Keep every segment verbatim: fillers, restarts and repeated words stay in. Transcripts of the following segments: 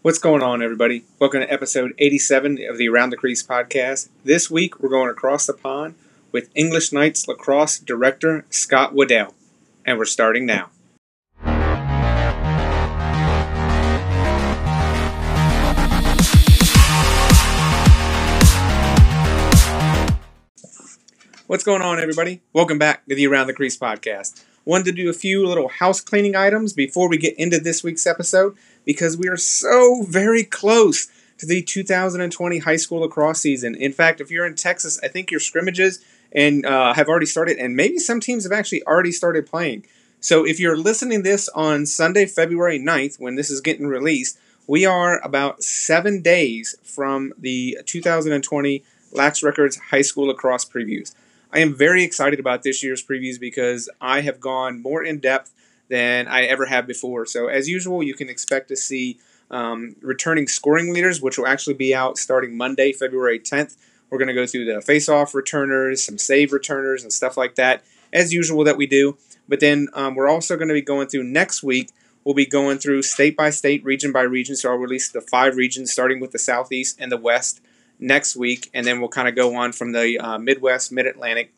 What's going on, everybody? Welcome to episode eighty-seven of the Around the Crease podcast. This week, we're going across the pond with English Knights Lacrosse director Scott Waddell, and we're starting now. What's going on, everybody? Welcome back to the Around the Crease podcast. Wanted to do a few little house cleaning items before we get into this week's episode, because we are so very close to the two thousand twenty high school lacrosse season. In fact, if you're in Texas, I think your scrimmages and uh, have already started, and maybe some teams have actually already started playing. So if you're listening to this on Sunday, February ninth, when this is getting released, we are about seven days from the two thousand twenty Lax Records high school lacrosse previews. I am very excited about this year's previews because I have gone more in-depth than I ever have before. So as usual, you can expect to see um, returning scoring leaders, which will actually be out starting Monday, February tenth. We're going to go through the face-off returners, some save returners, and stuff like that, as usual that we do. But then um, we're also going to be going through next week. We'll be going through state by state, region by region. So I'll release the five regions, starting with the Southeast and the West, next week, and then we'll kind of go on from the uh, Midwest, Mid-Atlantic,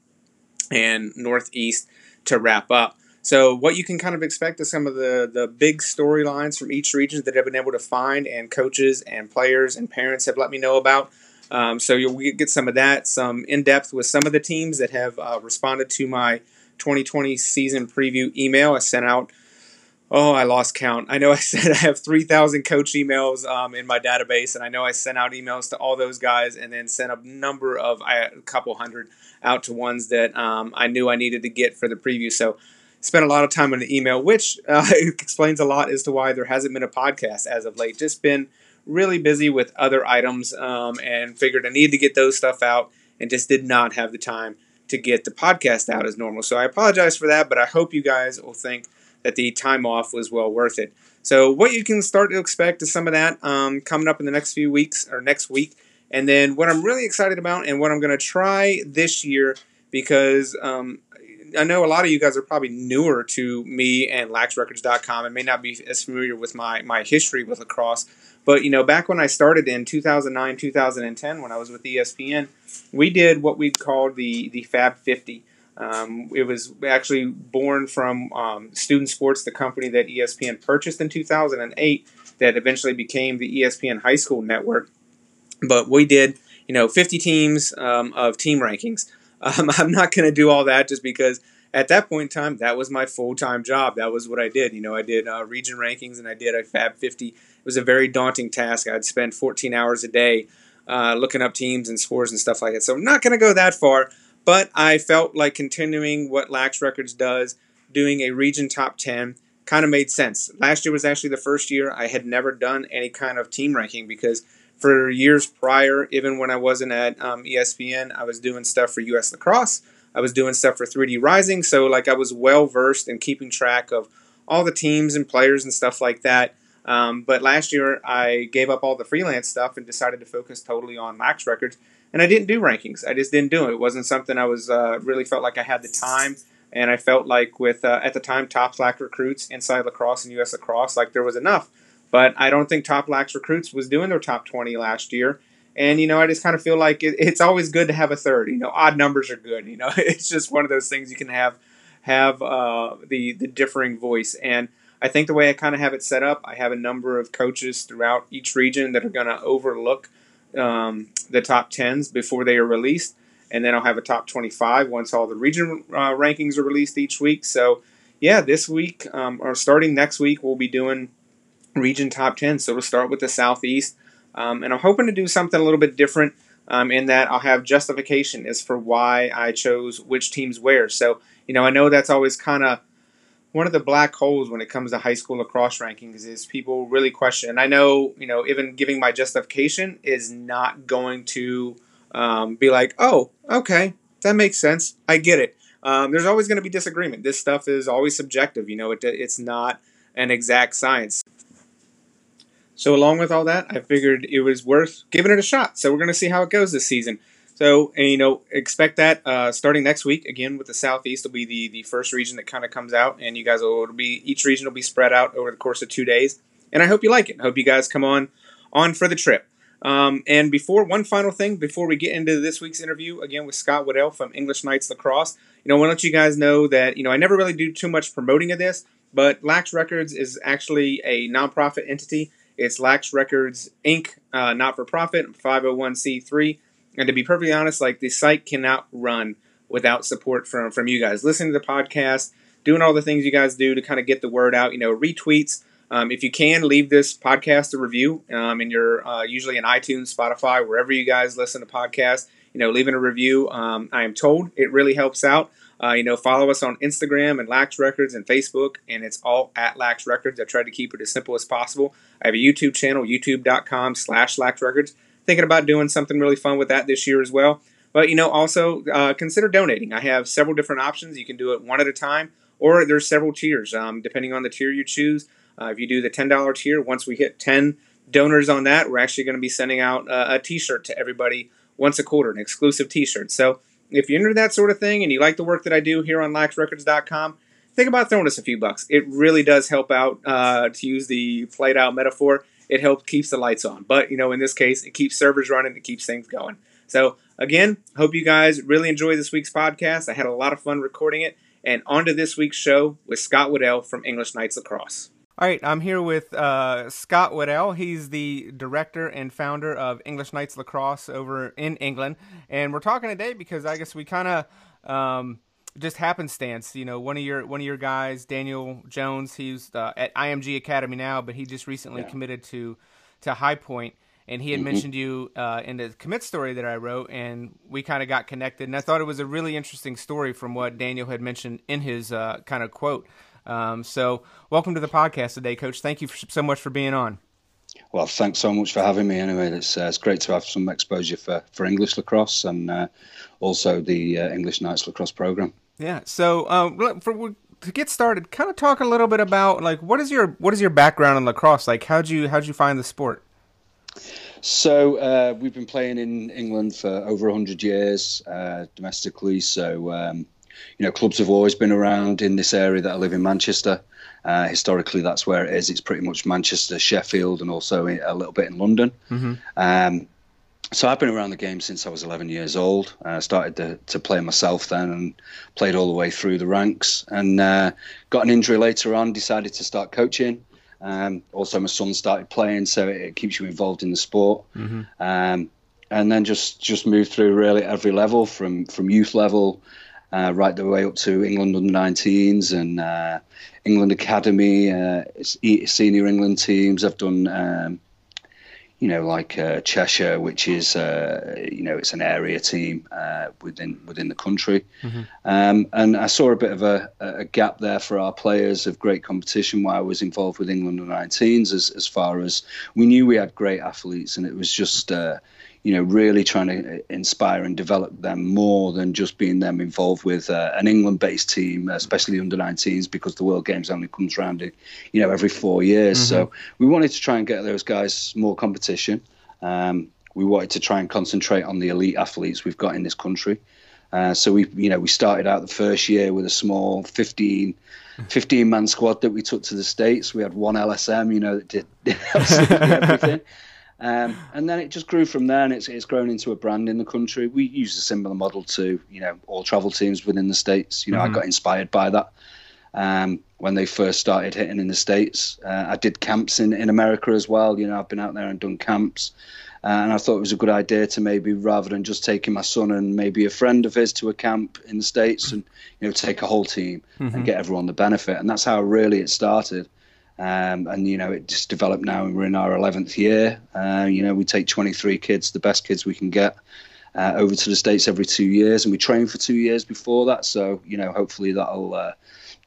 and Northeast to wrap up. So what you can kind of expect is some of the, the big storylines from each region that I've been able to find, and coaches and players and parents have let me know about. Um, so you'll get some of that, some in-depth with some of the teams that have uh, responded to my twenty twenty season preview email I sent out. Oh, I lost count. I know I said I have three thousand coach emails um, in my database, and I know I sent out emails to all those guys and then sent a number of, I, a couple hundred out to ones that um, I knew I needed to get for the preview. So spent a lot of time on the email, which uh, explains a lot as to why there hasn't been a podcast as of late. Just been really busy with other items um, and figured I needed to get those stuff out and just did not have the time to get the podcast out as normal. So I apologize for that, but I hope you guys will think that the time off was well worth it. So what you can start to expect is some of that um, coming up in the next few weeks or next week. And then what I'm really excited about and what I'm going to try this year, because um, I know a lot of you guys are probably newer to me and lax records dot com and may not be as familiar with my, my history with lacrosse. But, you know, back when I started in two thousand nine, two thousand ten, when I was with E S P N, we did what we called the, the Fab fifty. Um, it was actually born from um, Student Sports, the company that E S P N purchased in two thousand eight that eventually became the E S P N High School Network. But we did, you know, fifty teams um, of team rankings. Um, I'm not going to do all that just because at that point in time, that was my full-time job. That was what I did. You know, I did uh, region rankings and I did a Fab fifty. It was a very daunting task. I'd spend fourteen hours a day uh, looking up teams and scores and stuff like that. So I'm not going to go that far. But I felt like continuing what Lax Records does, doing a region top ten, kind of made sense. Last year was actually the first year I had never done any kind of team ranking, because for years prior, even when I wasn't at um, E S P N, I was doing stuff for U S Lacrosse. I was doing stuff for three D Rising. So like I was well-versed in keeping track of all the teams and players and stuff like that. Um, but last year, I gave up all the freelance stuff and decided to focus totally on Lax Records. And I didn't do rankings. I just didn't do it. It wasn't something I was uh, really felt like I had the time. And I felt like with, uh, at the time, Top Lax Recruits, Inside Lacrosse, and U S Lacrosse, like there was enough. But I don't think Top Lax Recruits was doing their top twenty last year. And, you know, I just kind of feel like it, it's always good to have a third. You know, odd numbers are good. You know, it's just one of those things you can have have uh, the, the differing voice. And I think the way I kind of have it set up, I have a number of coaches throughout each region that are going to overlook Um, the top tens before they are released, and then I'll have a top twenty-five once all the region uh, rankings are released each week. So yeah, this week um, or starting next week, we'll be doing region top ten. So we'll start with the Southeast, um, and I'm hoping to do something a little bit different um, in that I'll have justification as for why I chose which teams where. So, you know, I know that's always kind of one of the black holes when it comes to high school lacrosse rankings, is people really question. And I know, you know, even giving my justification is not going to um, be like, oh, okay, that makes sense. I get it. Um, there's always going to be disagreement. This stuff is always subjective. You know, it, it's not an exact science. So along with all that, I figured it was worth giving it a shot. So we're going to see how it goes this season. So, and, you know, expect that uh, starting next week, again, with the Southeast will be the, the first region that kind of comes out, and you guys will it'll be, each region will be spread out over the course of two days. and I hope you like it. I hope you guys come on on for the trip. Um, and before, one final thing, before we get into this week's interview, again, with Scott Waddell from English Knights Lacrosse, you know, I want to let you guys know that, you know, I never really do too much promoting of this, but Lax Records is actually a nonprofit entity. It's Lax Records, Incorporated, uh, not-for-profit, five oh one c three. And to be perfectly honest, like, the site cannot run without support from, from you guys. Listening to the podcast, doing all the things you guys do to kind of get the word out, you know, retweets. Um, if you can, leave this podcast a review, um, and you're uh, usually in iTunes, Spotify, wherever you guys listen to podcasts, you know, leaving a review, um, I am told, it really helps out. Uh, you know, follow us on Instagram and Lax Records and Facebook, and it's all at Lax Records. I tried to keep it as simple as possible. I have a YouTube channel, youtube.com slash Lax Records. Thinking about doing something really fun with that this year as well. But, you know, also uh, consider donating. I have several different options. You can do it one at a time, or there's several tiers, um, depending on the tier you choose. Uh, if you do the ten dollar tier, once we hit ten donors on that, we're actually going to be sending out uh, a t-shirt to everybody once a quarter, an exclusive t-shirt. So if you're into that sort of thing and you like the work that I do here on lax records dot com, think about throwing us a few bucks. It really does help out, uh, to use the played out metaphor. It helps keeps the lights on. But, you know, in this case, it keeps servers running. It keeps things going. So, again, hope you guys really enjoy this week's podcast. I had a lot of fun recording it. And on to this week's show with Scott Waddell from English Knights Lacrosse. All right, I'm here with uh, Scott Waddell. He's the director and founder of English Knights Lacrosse over in England. And we're talking today because I guess we kind of um, just happenstance. You know, one of your one of your guys, Daniel Jones, he's uh, at I M G Academy now, but he just recently yeah. committed to, to High Point. And he had mm-hmm. mentioned you uh, in the commit story that I wrote, and we kind of got connected. And I thought it was a really interesting story from what Daniel had mentioned in his uh, kind of quote. Um, so welcome to the podcast today, Coach. Thank you for, so much for being on. Well, thanks so much for having me anyway. It's, uh, it's great to have some exposure for, for English Lacrosse and uh, also the uh, English Knights Lacrosse program. Yeah. So um, for, to get started, kind of talk a little bit about, like, what is your what is your background in lacrosse? Like, how'd you how'd you find the sport? So uh, we've been playing in England for over one hundred years uh, domestically. So um, you know, clubs have always been around in this area that I live in, Manchester. Uh, historically, that's where it is. It's pretty much Manchester, Sheffield, and also a little bit in London. Mm-hmm. Um, so I've been around the game since I was eleven years old. I uh, started to, to play myself then and played all the way through the ranks. And uh, got an injury later on, decided to start coaching. Um, also, my son started playing, so it, it keeps you involved in the sport. Mm-hmm. Um, and then just, just moved through really every level, from, from youth level, Uh, right the way up to England under nineteens and uh, England Academy, uh, senior England teams. I've done, um, you know, like uh, Cheshire, which is, uh, you know, it's an area team uh, within within the country. Mm-hmm. Um, and I saw a bit of a, a gap there for our players of great competition while I was involved with England under nineteens, as, as far as we knew we had great athletes, and it was just... Uh, you know, really trying to inspire and develop them more than just being them involved with uh, an England-based team, especially under nineteens, because the World Games only comes around, you know, every four years. Mm-hmm. So we wanted to try and get those guys more competition. Um, we wanted to try and concentrate on the elite athletes we've got in this country. Uh, so we, you know, we started out the first year with a small fifteen, fifteen-man squad that we took to the States. We had one L S M, you know, that did absolutely everything. Um, and then it just grew from there, and it's it's grown into a brand in the country. We use a similar model to, you know, all travel teams within the States. You know, mm-hmm. I got inspired by that um, when they first started hitting in the States. Uh, I did camps in, in America as well. You know, I've been out there and done camps. Uh, and I thought it was a good idea to maybe, rather than just taking my son and maybe a friend of his to a camp in the States and, you know, take a whole team mm-hmm. and get everyone the benefit. And that's how really it started. Um, and, you know, it just developed now, and we're in our eleventh year. Uh, you know, we take twenty-three kids, the best kids we can get, uh, over to the States every two years. And we train for two years before that. So, you know, hopefully that'll uh,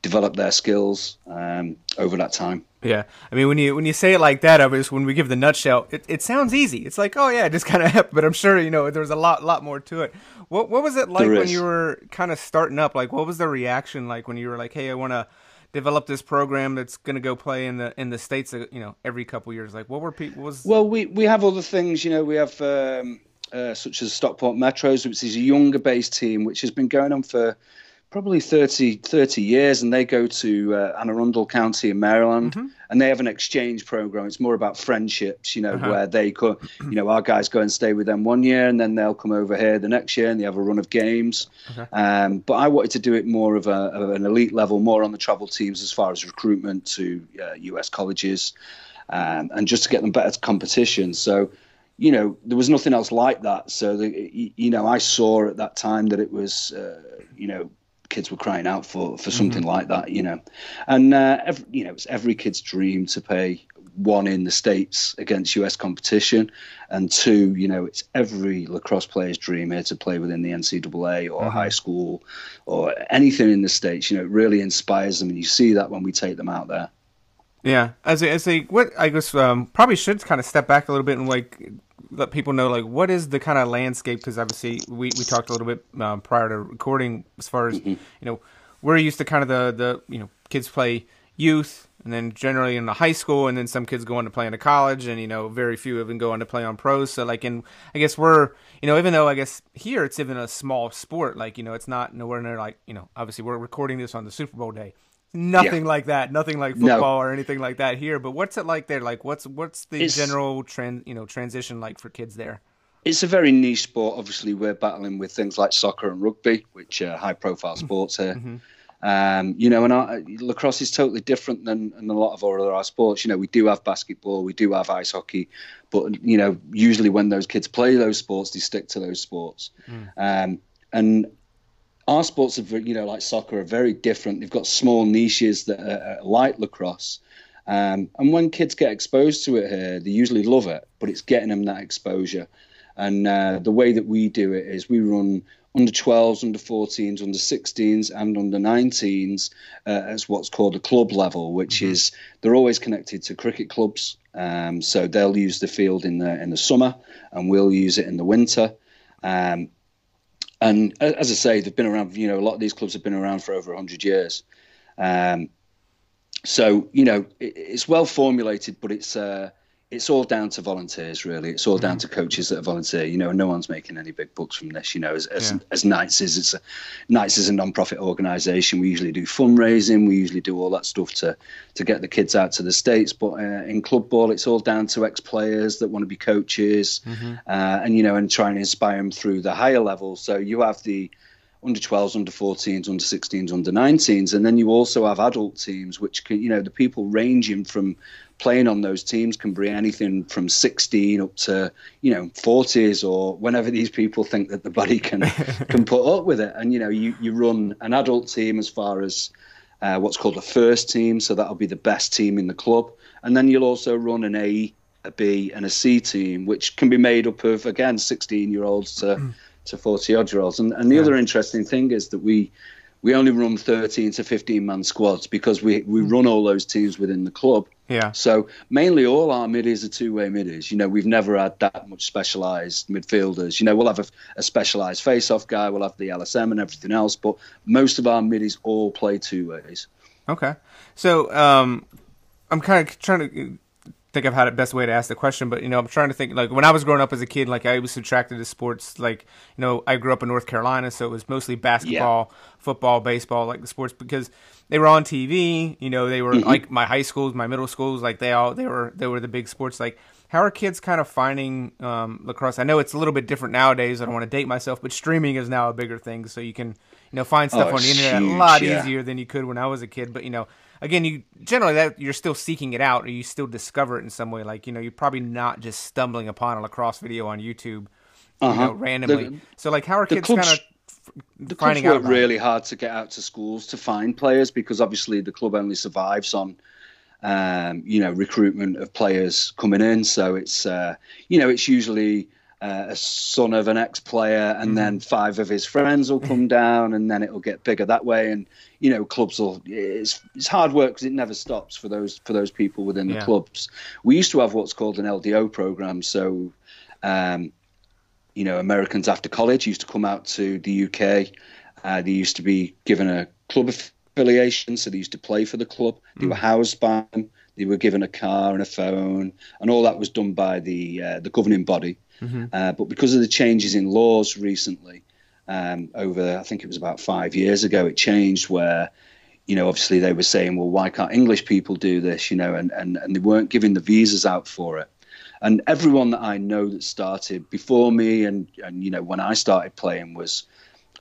develop their skills um, over that time. Yeah. I mean, when you when you say it like that, I was, when we give the nutshell, it, it sounds easy. It's like, oh, yeah, just kind of, but I'm sure, you know, there's a lot, lot more to it. What, what was it like when you were kind of starting up? Like, what was the reaction like when you were like, hey, I want to develop this program that's going to go play in the in the States, you know, every couple of years? Like, what were people? Was well, we we have other things, you know. We have um, uh, such as Stockport Metros, which is a younger based team, which has been going on for probably thirty, thirty years, and they go to uh, Anne Arundel County in Maryland, mm-hmm. and they have an exchange program. It's more about friendships, you know, uh-huh. where they co- you know, our guys go and stay with them one year, and then they'll come over here the next year and they have a run of games. Uh-huh. Um, but I wanted to do it more of, a, of an elite level, more on the travel teams as far as recruitment to uh, U S colleges, um, and just to get them better competition. So, you know, there was nothing else like that. So, the, you know, I saw at that time that it was, uh, you know, kids were crying out for for something mm-hmm. like that, you know, and uh, every, you know, it's every kid's dream to play one in the States against U S competition, and two, you know, it's every lacrosse player's dream here to play within the N C double A or mm-hmm. high school or anything in the States. You know, it really inspires them, and you see that when we take them out there. Yeah, as a, as a what I guess um, probably should kind of step back a little bit and like let people know, like, what is the kind of landscape? Because obviously we, we talked a little bit um, prior to recording as far as, mm-hmm. you know, we're used to kind of the, the, you know, kids play youth and then generally in the high school, and then some kids go on to play into college, and, you know, very few of them go on to play on pros. So, like, in, I guess we're, you know, even though I guess here it's even a small sport, like, you know, it's not nowhere near like, you know, obviously we're recording this on the Super Bowl day. Nothing yeah. like that. Nothing like football no. or anything like that here. But what's it like there? Like, what's what's the it's, general trend, you know, transition like for kids there? It's a very niche sport. Obviously, we're battling with things like soccer and rugby, which are high-profile sports here. Mm-hmm. Um, you know, and our, lacrosse is totally different than, than a lot of our other sports. You know, we do have basketball, we do have ice hockey, but you know, usually when those kids play those sports, they stick to those sports. Mm. Um, and our sports, are, you know, like soccer, are very different. They've got small niches that are, are like lacrosse. Um, and when kids get exposed to it here, they usually love it, but it's getting them that exposure. And uh, the way that we do it is we run under twelves, under fourteens, under sixteens, and under nineteens uh, as what's called a club level, which mm-hmm. is they're always connected to cricket clubs. Um, so they'll use the field in the in the summer, and we'll use it in the winter. Um And as I say, they've been around, you know, a lot of these clubs have been around for over one hundred years. Um, so, you know, it, it's well formulated, but it's uh, it's all down to volunteers, really. It's all mm-hmm. down to coaches that volunteer, you know, and no one's making any big bucks from this, you know, as as, yeah. as Knights is. It's a, Knights is a non-profit organisation. We usually do fundraising. We usually do all that stuff to, to get the kids out to the States. But uh, in club ball, it's all down to ex-players that want to be coaches mm-hmm. uh, and, you know, and try and inspire them through the higher levels. So you have the under twelves, under fourteens, under sixteens, under nineteens, and then you also have adult teams, which can, you know, the people ranging from playing on those teams can be anything from sixteen up to, you know, forties or whenever these people think that the body can can put up with it. And, you know, you, you run an adult team as far as uh, what's called a first team, so that'll be the best team in the club. And then you'll also run an A, a B, and a C team, which can be made up of, again, sixteen-year-olds to... to forty-odd-year-olds. And, and the yeah. other interesting thing is that we we only run thirteen to fifteen-man squads because we, we mm-hmm. run all those teams within the club. Yeah. So mainly all our middies are two-way middies. You know, we've never had that much specialised midfielders. You know, we'll have a, a specialised face-off guy, we'll have the L S M and everything else, but most of our middies all play two ways. Okay. So um, I'm kind of trying to think I've had the best way to ask the question, but, you know, I'm trying to think, like, when I was growing up as a kid, like, I was attracted to sports, like, you know, I grew up in North Carolina, so it was mostly basketball, yeah. football, baseball, like, the sports, because they were on T V, you know, they were, mm-hmm. like, my high schools, my middle schools, like, they all, they were, they were the big sports, like, how are kids kind of finding um, lacrosse? I know it's a little bit different nowadays, I don't want to date myself, but streaming is now a bigger thing, so you can, you know, find stuff oh, on the internet huge, a lot yeah. easier than you could when I was a kid, but, you know, again, you generally that you're still seeking it out, or you still discover it in some way. Like, you know, you're probably not just stumbling upon a lacrosse video on YouTube, uh-huh. you know, randomly. The, so, like, how are kids kind of f- finding out? It's really hard to get out to schools to find players because obviously the club only survives on, um, you know, recruitment of players coming in. So it's, uh, you know, it's usually Uh, a son of an ex-player, and mm. then five of his friends will come down, and then it'll get bigger that way. And you know, clubs will. It's it's hard work because it never stops for those for those people within the yeah. clubs. We used to have what's called an L D O program, so um, you know, Americans after college used to come out to the U K. Uh, they used to be given a club affiliation, so they used to play for the club. Mm. They were housed by them. They were given a car and a phone, and all that was done by the uh, the governing body. Uh, but because of the changes in laws recently, um, over, I think it was about five years ago, it changed where, you know, obviously they were saying, well, why can't English people do this, you know, and, and, and they weren't giving the visas out for it. And everyone that I know that started before me and, and you know, when I started playing was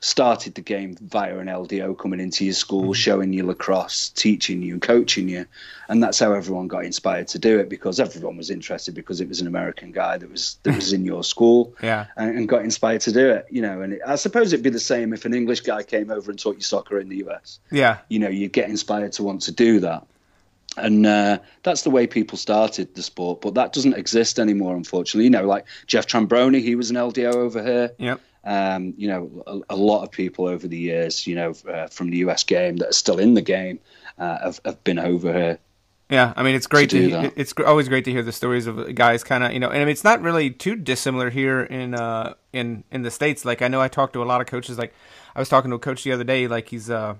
started the game via an L D O coming into your school, mm-hmm. showing you lacrosse, teaching you, coaching you. And that's how everyone got inspired to do it, because everyone was interested because it was an American guy that was that was in your school yeah. and, and got inspired to do it. You know, and it, I suppose it'd be the same if an English guy came over and taught you soccer in the U S. Yeah. You know, you'd get inspired to want to do that. And uh, that's the way people started the sport, but that doesn't exist anymore, unfortunately. You know, like Jeff Trambroni, he was an L D O over here. Yep. Um, you know, a, a lot of people over the years, you know, uh, from the U S game that are still in the game uh, have, have been over here. Yeah, I mean, it's great to, to it's always great to hear the stories of guys kind of, you know, and I mean, it's not really too dissimilar here in uh in in the States. Like, I know I talked to a lot of coaches. Like, I was talking to a coach the other day. Like, he's uh.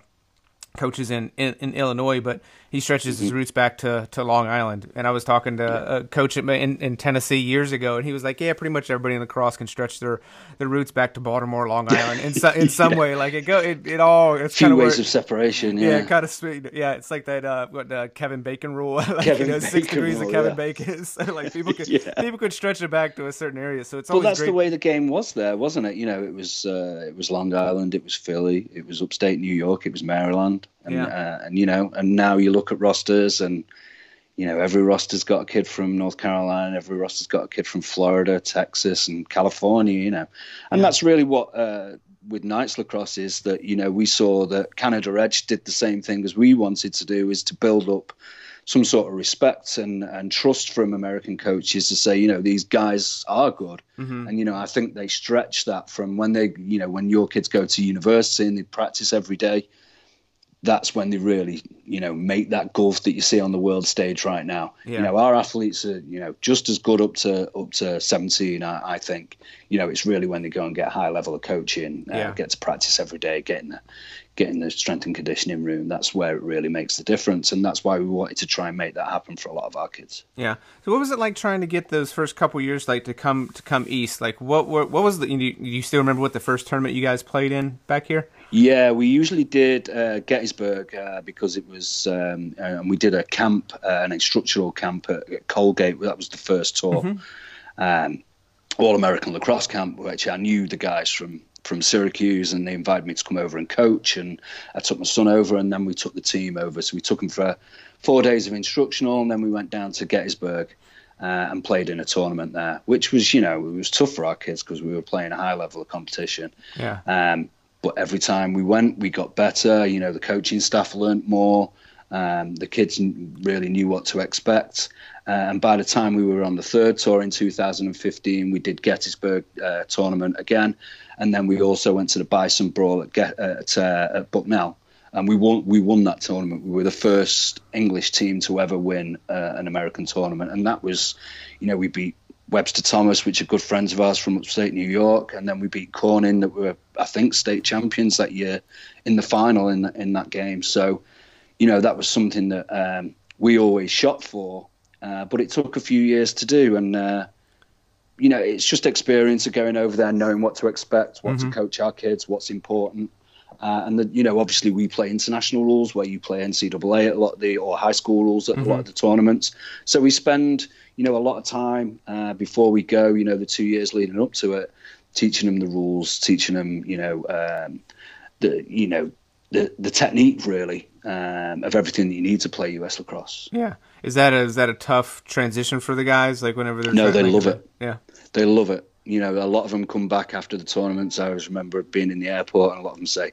coaches in, in, in Illinois, but he stretches his roots back to, to Long Island. And I was talking to a coach in, in Tennessee years ago, and he was like, yeah, pretty much everybody in lacrosse can stretch their, their roots back to Baltimore, Long Island, in, so, in some yeah. way. Like, it go, it, it all... It's few kind of ways where, of separation, yeah. Yeah, kind of sweet. Yeah, it's like that uh, what, uh, Kevin Bacon rule. like, Kevin you know, six Bacon degrees rule, of Kevin yeah. Bacon. So, like, people could, yeah. people could stretch it back to a certain area. So it's always Well, that's great. The way the game was there, wasn't it? You know, it was, uh, it was Long Island, it was Philly, it was upstate New York, it was Maryland. And, yeah. uh, and, you know, and now you look at rosters and, you know, every roster's got a kid from North Carolina, every roster's got a kid from Florida, Texas and California, you know. And yeah. that's really what uh, with Knights Lacrosse is that, you know, we saw that Canada Edge did the same thing as we wanted to do, is to build up some sort of respect and, and trust from American coaches to say, you know, these guys are good. Mm-hmm. And, you know, I think they stretch that from when they, you know, when your kids go to university and they practice every day. That's when they really, you know, make that gulf that you see on the world stage right now. Yeah. You know, our athletes are, you know, just as good up to up to seventeen, I, I think. You know, it's really when they go and get a high level of coaching, uh, yeah. get to practice every day, getting the, getting the strength and conditioning room. That's where it really makes the difference, and that's why we wanted to try and make that happen for a lot of our kids. Yeah. So, what was it like trying to get those first couple of years, like to come to come east? Like, what what, what was the? Do you, you still remember what the first tournament you guys played in back here? Yeah, we usually did uh, Gettysburg uh, because it was, um, and we did a camp, uh, an instructional camp at, at Colgate. That was the first tour, mm-hmm. um, All-American Lacrosse camp, which I knew the guys from, from Syracuse, and they invited me to come over and coach. And I took my son over, and then we took the team over. So we took him for four days of instructional, and then we went down to Gettysburg uh, and played in a tournament there, which was, you know, it was tough for our kids because we were playing a high level of competition. Yeah. Um, But every time we went, we got better. You know, the coaching staff learned more. Um, the kids really knew what to expect. Uh, and by the time we were on the third tour in two thousand fifteen, we did Gettysburg uh, tournament again. And then we also went to the Bison Brawl at, Get- at, uh, at Bucknell. And we won, we won that tournament. We were the first English team to ever win uh, an American tournament. And that was, you know, we beat Webster Thomas, which are good friends of ours from upstate New York, and then we beat Corning, that were, I think, state champions that year, in the final in the, in that game. So, you know, that was something that um, we always shot for, uh, but it took a few years to do. And uh, you know, it's just experience of going over there, knowing what to expect, what mm-hmm. to coach our kids, what's important. Uh, and, the, you know, obviously we play international rules where you play N C double A at a lot of the, or high school rules at mm-hmm. a lot of the tournaments. So we spend, you know, a lot of time uh, before we go, you know, the two years leading up to it, teaching them the rules, teaching them, you know, um, the, you know, the, the technique really um, of everything that you need to play U S lacrosse. Yeah. Is that a, is that a tough transition for the guys? Like whenever they're No, they love it. Yeah. They love it. You know, a lot of them come back after the tournaments. I always remember being in the airport and a lot of them say,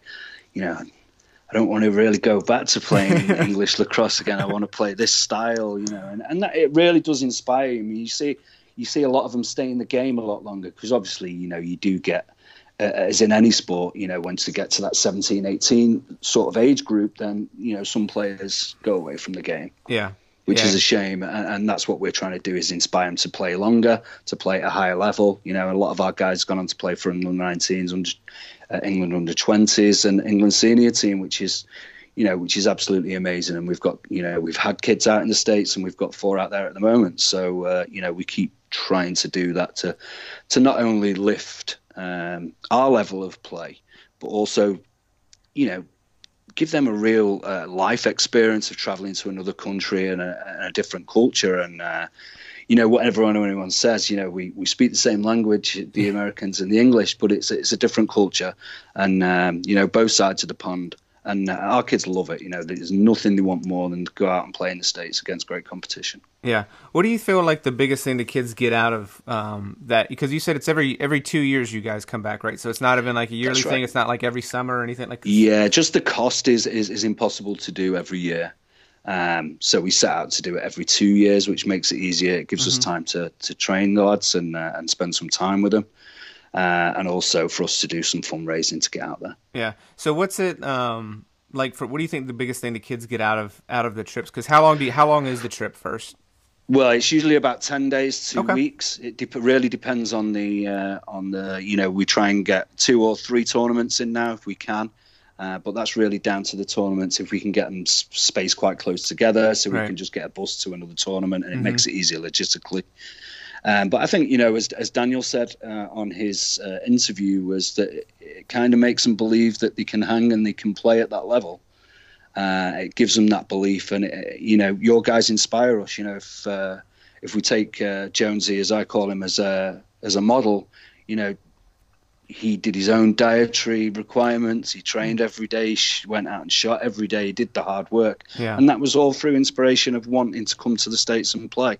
you know, I don't want to really go back to playing English lacrosse again. I want to play this style, you know. And, and that, it really does inspire you. I mean, you see, you see a lot of them stay in the game a lot longer because obviously, you know, you do get, uh, as in any sport, you know, once you get to that seventeen, eighteen sort of age group, then, you know, some players go away from the game. Yeah. Which yeah. is a shame, and, and that's what we're trying to do, is inspire them to play longer, to play at a higher level. You know, a lot of our guys have gone on to play for under nineteens, under, uh, England under twenties, and England senior team, which is, you know, which is absolutely amazing. And we've got, you know, we've had kids out in the States and we've got four out there at the moment. So, uh, you know, we keep trying to do that to, to not only lift um, our level of play, but also, you know, give them a real uh, life experience of traveling to another country and a, and a different culture. And, uh, you know, whatever anyone says, you know, we, we speak the same language, the Americans and the English, but it's, it's a different culture. And, um, you know, both sides of the pond. And our kids love it. You know, there's nothing they want more than to go out and play in the States against great competition. Yeah. What do you feel like the biggest thing the kids get out of um, that? Because you said it's every every two years you guys come back, right? So it's not even like a yearly That's right. thing. It's not like every summer or anything like that. Yeah, just the cost is, is, is impossible to do every year. Um, so we set out to do it every two years, which makes it easier. It gives mm-hmm. us time to, to train the lads and, uh, and spend some time with them. Uh, and also for us to do some fundraising to get out there. Yeah. So what's it um, like? For what do you think the biggest thing the kids get out of out of the trips? Because how long do you, how long is the trip first? Well, it's usually about ten days, two okay. weeks. It de- really depends on the uh, on the you know we try and get two or three tournaments in now if we can, uh, but that's really down to the tournaments. If we can get them s- spaced quite close together, so we right. can just get a bus to another tournament, and it mm-hmm. makes it easier logistically. Um, but I think, you know, as, as Daniel said uh, on his uh, interview, was that it, it kind of makes them believe that they can hang and they can play at that level. Uh, it gives them that belief. And, it, you know, your guys inspire us. You know, if uh, if we take uh, Jonesy, as I call him, as a, as a model, you know, he did his own dietary requirements. He trained every day. He went out and shot every day. He did the hard work. Yeah. And that was all through inspiration of wanting to come to the States and play.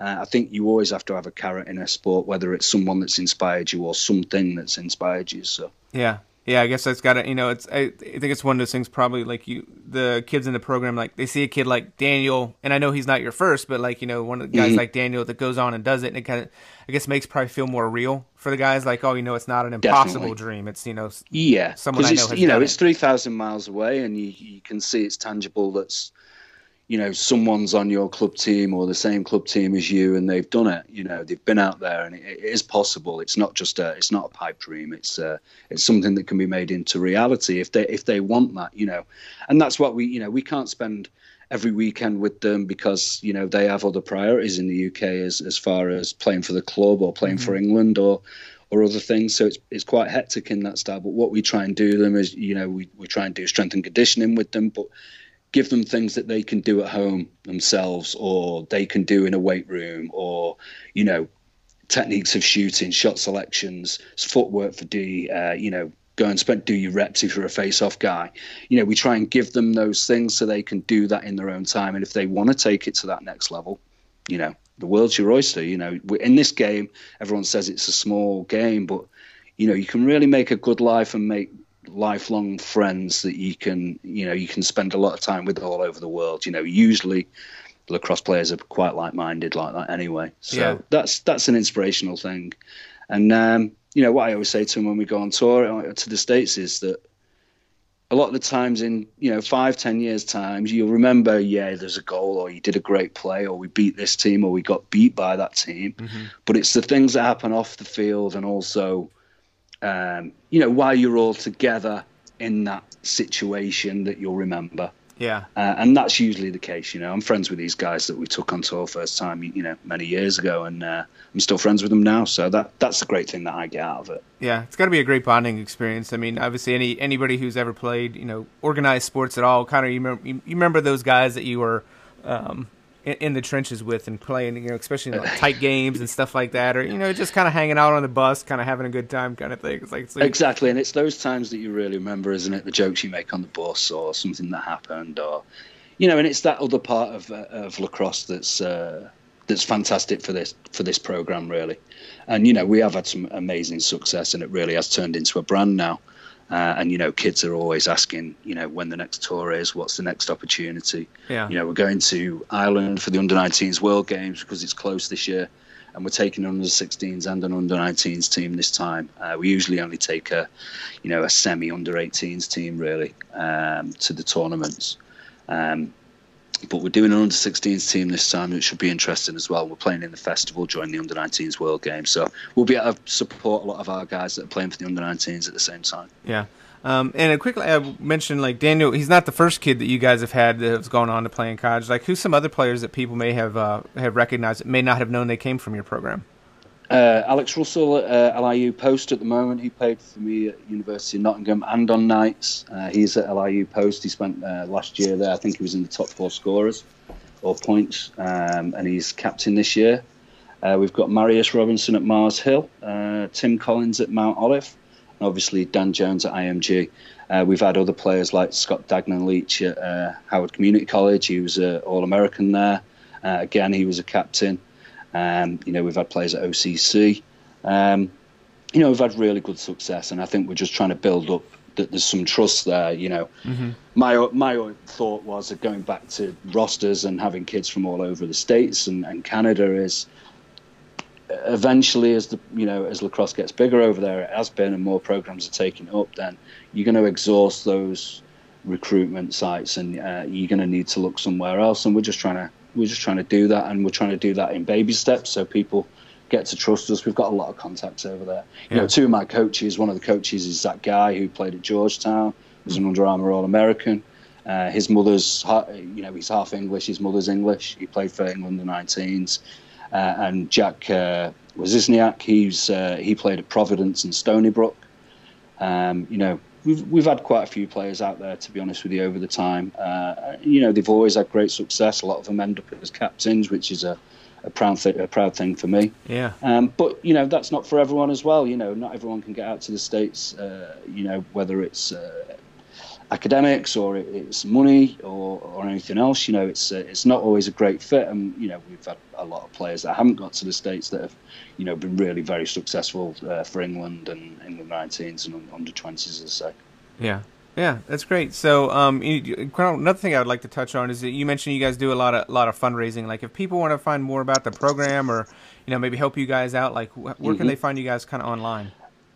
Uh, I think you always have to have a carrot in a sport, whether it's someone that's inspired you or something that's inspired you. So yeah, yeah, I guess that's got to, you know, it's I, I think it's one of those things probably like you, the kids in the program, like they see a kid like Daniel, and I know he's not your first, but like, you know, one of the guys mm-hmm. like Daniel that goes on and does it, and it kind of, I guess, makes probably feel more real for the guys. Like, oh, you know, it's not an impossible Definitely. dream. It's, you know, yeah, someone I know has you know, done it's it. three thousand miles away, and you, you can see it's tangible. That's, you know, someone's on your club team or the same club team as you, and they've done it. You know, they've been out there, and it, it is possible. It's not just a, it's not a pipe dream. It's uh, it's something that can be made into reality if they if they want that. You know, and that's what we, you know, we can't spend every weekend with them because, you know, they have other priorities in the U K as as far as playing for the club or playing mm-hmm. for England or or other things. So it's it's quite hectic in that style. But what we try and do them is, you know, we we try and do strength and conditioning with them, but give them things that they can do at home themselves, or they can do in a weight room, or, you know, techniques of shooting, shot selections, footwork for D, uh, you know, go and spend, do your reps if you're a face-off guy. You know, we try and give them those things so they can do that in their own time. And if they want to take it to that next level, you know, the world's your oyster. You know, in this game, everyone says it's a small game, but, you know, you can really make a good life and make lifelong friends that you can, you know, you can spend a lot of time with all over the world. You know, usually lacrosse players are quite like-minded like that anyway. So yeah. that's that's an inspirational thing. And um, you know, what I always say to them when we go on tour to the States is that a lot of the times in, you know, five, ten years' time, you'll remember, yeah, there's a goal, or you did a great play, or we beat this team, or we got beat by that team. Mm-hmm. But it's the things that happen off the field, and also Um, you know, while you're all together in that situation, that you'll remember. Yeah. Uh, and that's usually the case. You know, I'm friends with these guys that we took on tour first time, you know, many years ago, and uh, I'm still friends with them now. So that that's the great thing that I get out of it. Yeah, it's got to be a great bonding experience. I mean, obviously, any anybody who's ever played, you know, organized sports at all, kind of, you remember, you remember those guys that you were um, in, in the trenches with and playing, you know, especially in, like, tight games and stuff like that, or, you know, just kind of hanging out on the bus, kind of having a good time kind of thing. It's like, it's like exactly. And it's those times that you really remember, isn't it? The jokes you make on the bus, or something that happened, or, you know, and it's that other part of, uh, of lacrosse that's, uh, that's fantastic for this, for this program, really. And, you know, we have had some amazing success, and it really has turned into a brand now. Uh, and, you know, kids are always asking, you know, when the next tour is, what's the next opportunity? Yeah. You know, we're going to Ireland for the under nineteens World Games because it's close this year. And we're taking an under sixteens and an under nineteens team this time. Uh, we usually only take a, you know, a semi-under eighteens team, really, um, to the tournaments. Um, but we're doing an under sixteens team this time. It should be interesting as well. We're playing in the festival during the under nineteens World Game. So we'll be able to support a lot of our guys that are playing for the under nineteens at the same time. Yeah. Um, and a quickly, I mentioned, like, Daniel, he's not the first kid that you guys have had that's gone on to play in college. Like, who's some other players that people may have uh, have recognized that may not have known they came from your program? Uh, Alex Russell at uh, L I U Post at the moment. He played for me at University of Nottingham and on nights. Uh, he's at L I U Post. He spent uh, last year there. I think he was in the top four scorers or points, um, and he's captain this year. Uh, we've got Marius Robinson at Mars Hill, uh, Tim Collins at Mount Olive, and obviously Dan Jones at I M G. Uh, we've had other players like Scott Dagnan Leach at uh, Howard Community College. He was an All-American there. Uh, again, he was a captain. Um, you know, we've had players at O C C. Um, you know, we've had really good success, and I think we're just trying to build up that there's some trust there. You know, mm-hmm. my my thought was that going back to rosters and having kids from all over the States and, and Canada is eventually, as the you know, as lacrosse gets bigger over there, it has been, and more programs are taking up, then you're going to exhaust those recruitment sites, and uh, you're going to need to look somewhere else. And we're just trying to. We're just trying to do that, and we're trying to do that in baby steps so people get to trust us. We've got a lot of contacts over there. Yeah. You know, two of my coaches, one of the coaches is that guy who played at Georgetown, was an Under Armour All-American. Uh, his mother's, you know, he's half English, his mother's English. He played for England under nineteens. Uh, and Jack uh, Wozniak, he's, uh, he played at Providence and Stony Brook. Um, you know, We've, we've had quite a few players out there, to be honest with you, over the time. Uh, you know, they've always had great success. A lot of them end up as captains, which is a, a, proud, th- a proud thing for me. Yeah. Um, but, you know, that's not for everyone as well. You know, not everyone can get out to the States, uh, you know, whether it's uh, academics or it, it's money or, or anything else. You know, it's uh, it's not always a great fit. And, you know, we've had a lot of players that haven't got to the States that have, you know, been really very successful uh, for England and England nineteens and under twenties, as I say. Yeah, yeah, that's great. So um, you, another thing I would like to touch on is that you mentioned you guys do a lot of lot of fundraising. Like, if people want to find more about the program or, you know, maybe help you guys out, like, where mm-hmm. can they find you guys kind of online?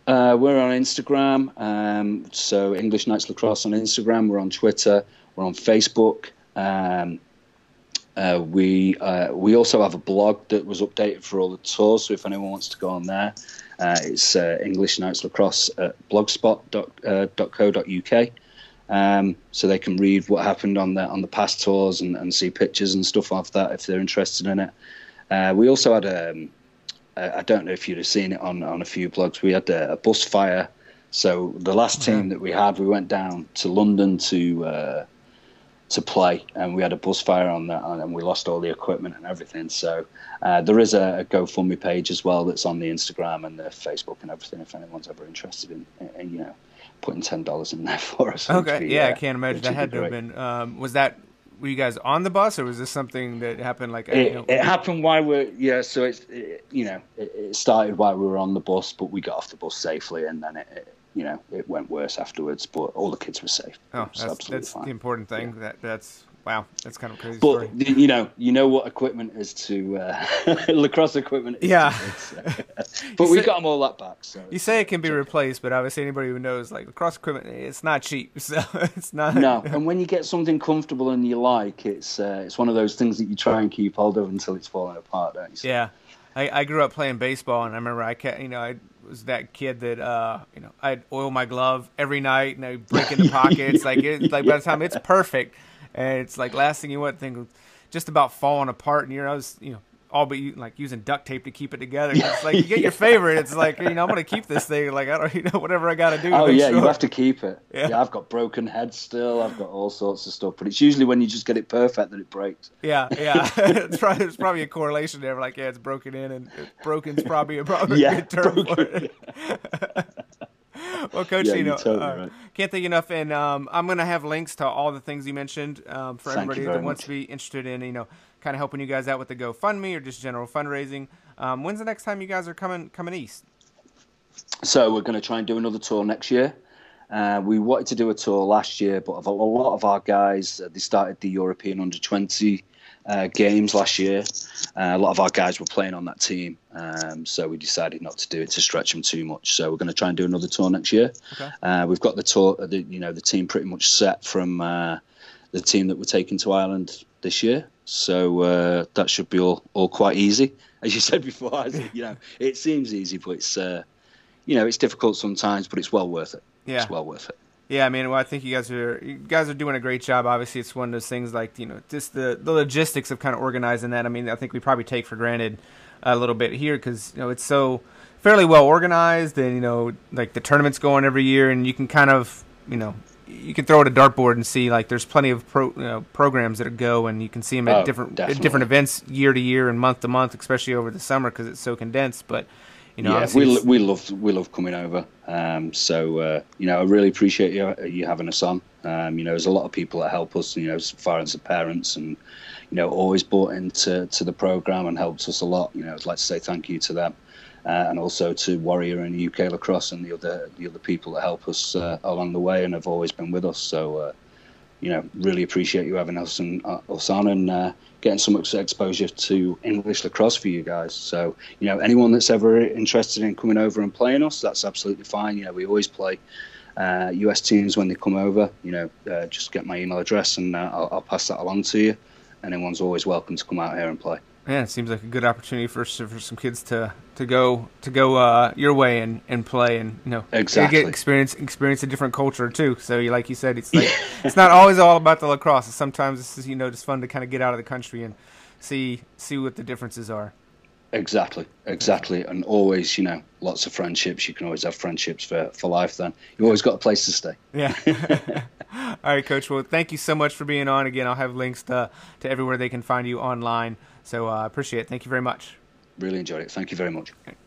Uh, we're on Instagram. Um, so English Knights Lacrosse on Instagram. We're on Twitter. We're on Facebook. Um Uh, we uh, we also have a blog that was updated for all the tours, so if anyone wants to go on there, uh, it's uh, English Knights Lacrosse at blogspot dot co dot uk. Um, so they can read what happened on the on the past tours and, and see pictures and stuff of that if they're interested in it. Uh, we also had um, I don't know if you'd have seen it on, on a few blogs. We had a, a bus fire. So the last team mm-hmm. that we had, we went down to London to. Uh, to play, and we had a bus fire on that, and we lost all the equipment and everything. So uh, there is a, a GoFundMe page as well that's on the Instagram and the Facebook and everything, if anyone's ever interested in, in you know, putting ten dollars in there for us. Okay, be, yeah, uh, I can't imagine that had to have been. Um, was that, were you guys on the bus, or was this something that happened like? It, you know, it happened while we're, yeah, so it's, it, you know, it, it started while we were on the bus, but we got off the bus safely, and then it, it you know, it went worse afterwards, but all the kids were safe. Oh, that's, that's the important thing. Yeah. That that's wow, that's kind of a crazy. But story. you know, you know what equipment is to uh, lacrosse equipment. Is yeah, to but we say, got them all that back. So you say it can be replaced, but obviously anybody who knows like lacrosse equipment, it's not cheap. So it's not. No, and when you get something comfortable and you like, it's uh, it's one of those things that you try and keep hold of until it's falling apart. Don't you? So, yeah. I, I grew up playing baseball, and I remember I kept, you know, I was that kid that, uh, you know, I'd oil my glove every night, and I'd break into pockets. Like, it, like by the time it's perfect, and it's like last thing you want, thing just about falling apart. And you know, I was, you know, all but like using duct tape to keep it together. It's like you get your favorite. It's like, you know, I'm gonna keep this thing. Like I don't, you know, whatever I gotta do. Oh yeah, sure. You have to keep it. Yeah. yeah, I've got broken heads still. I've got all sorts of stuff. But it's usually when you just get it perfect that it breaks. Yeah, yeah. It's probably there's probably a correlation there. Like yeah, it's broken in, and broken's probably a probably yeah, good term broken. for it. Well, Coach, yeah, you know, totally uh, right. can't thank you enough, and um, I'm gonna have links to all the things you mentioned um, for thank everybody that much. wants to be interested in, you know, kind of helping you guys out with the GoFundMe or just general fundraising. Um, when's the next time you guys are coming coming east? So we're going to try and do another tour next year. Uh, we wanted to do a tour last year, but a lot of our guys, they started the European under twenty uh, games last year. Uh, a lot of our guys were playing on that team, um, so we decided not to do it to stretch them too much. So we're going to try and do another tour next year. Okay. Uh, we've got the tour, the, you know, the team pretty much set from uh, the team that we're taking to Ireland this year. So uh, that should be all, all quite easy, as you said before. You know, it seems easy, but it's uh, you know, it's difficult sometimes, but it's well worth it. Yeah, it's well worth it. Yeah, I mean, well, I think you guys are you guys are doing a great job. Obviously, it's one of those things like, you know, just the, the logistics of kind of organizing that. I mean, I think we probably take for granted a little bit here because, you know, it's so fairly well organized and, you know, like the tournament's going every year and you can kind of, you know, you can throw at a dartboard and see like there's plenty of pro, you know, programs that go and you can see them at, oh, different, at different events year to year and month to month, especially over the summer because it's so condensed. But, you know, yeah, we we love we love coming over. Um, so uh, you know, I really appreciate you you having us on. Um, you know, there's a lot of people that help us. You know, parents and parents, and you know, always bought into to the program and helps us a lot. You know, I'd like to say thank you to them, uh, and also to Warrior and U K Lacrosse and the other the other people that help us uh, along the way and have always been with us. So uh, you know, really appreciate you having us and uh, us on and. Uh, getting some exposure to English lacrosse for you guys. So, you know, anyone that's ever interested in coming over and playing us, that's absolutely fine. You know, we always play uh, U S teams when they come over. You know, uh, just get my email address and uh, I'll, I'll pass that along to you. And anyone's always welcome to come out here and play. Yeah, it seems like a good opportunity for for some kids to to go to go uh, your way and, and play and you know exactly. get experience experience a different culture too. So you, like you said, it's like, it's not always all about the lacrosse. Sometimes it's just, you know just fun to kind of get out of the country and see see what the differences are. Exactly, exactly, and always you know lots of friendships. You can always have friendships for for life. Then you've always got a place to stay. Yeah. All right, Coach. Well, thank you so much for being on again. I'll have links to to everywhere they can find you online. So I uh, appreciate it. Thank you very much. Really enjoyed it. Thank you very much. Okay.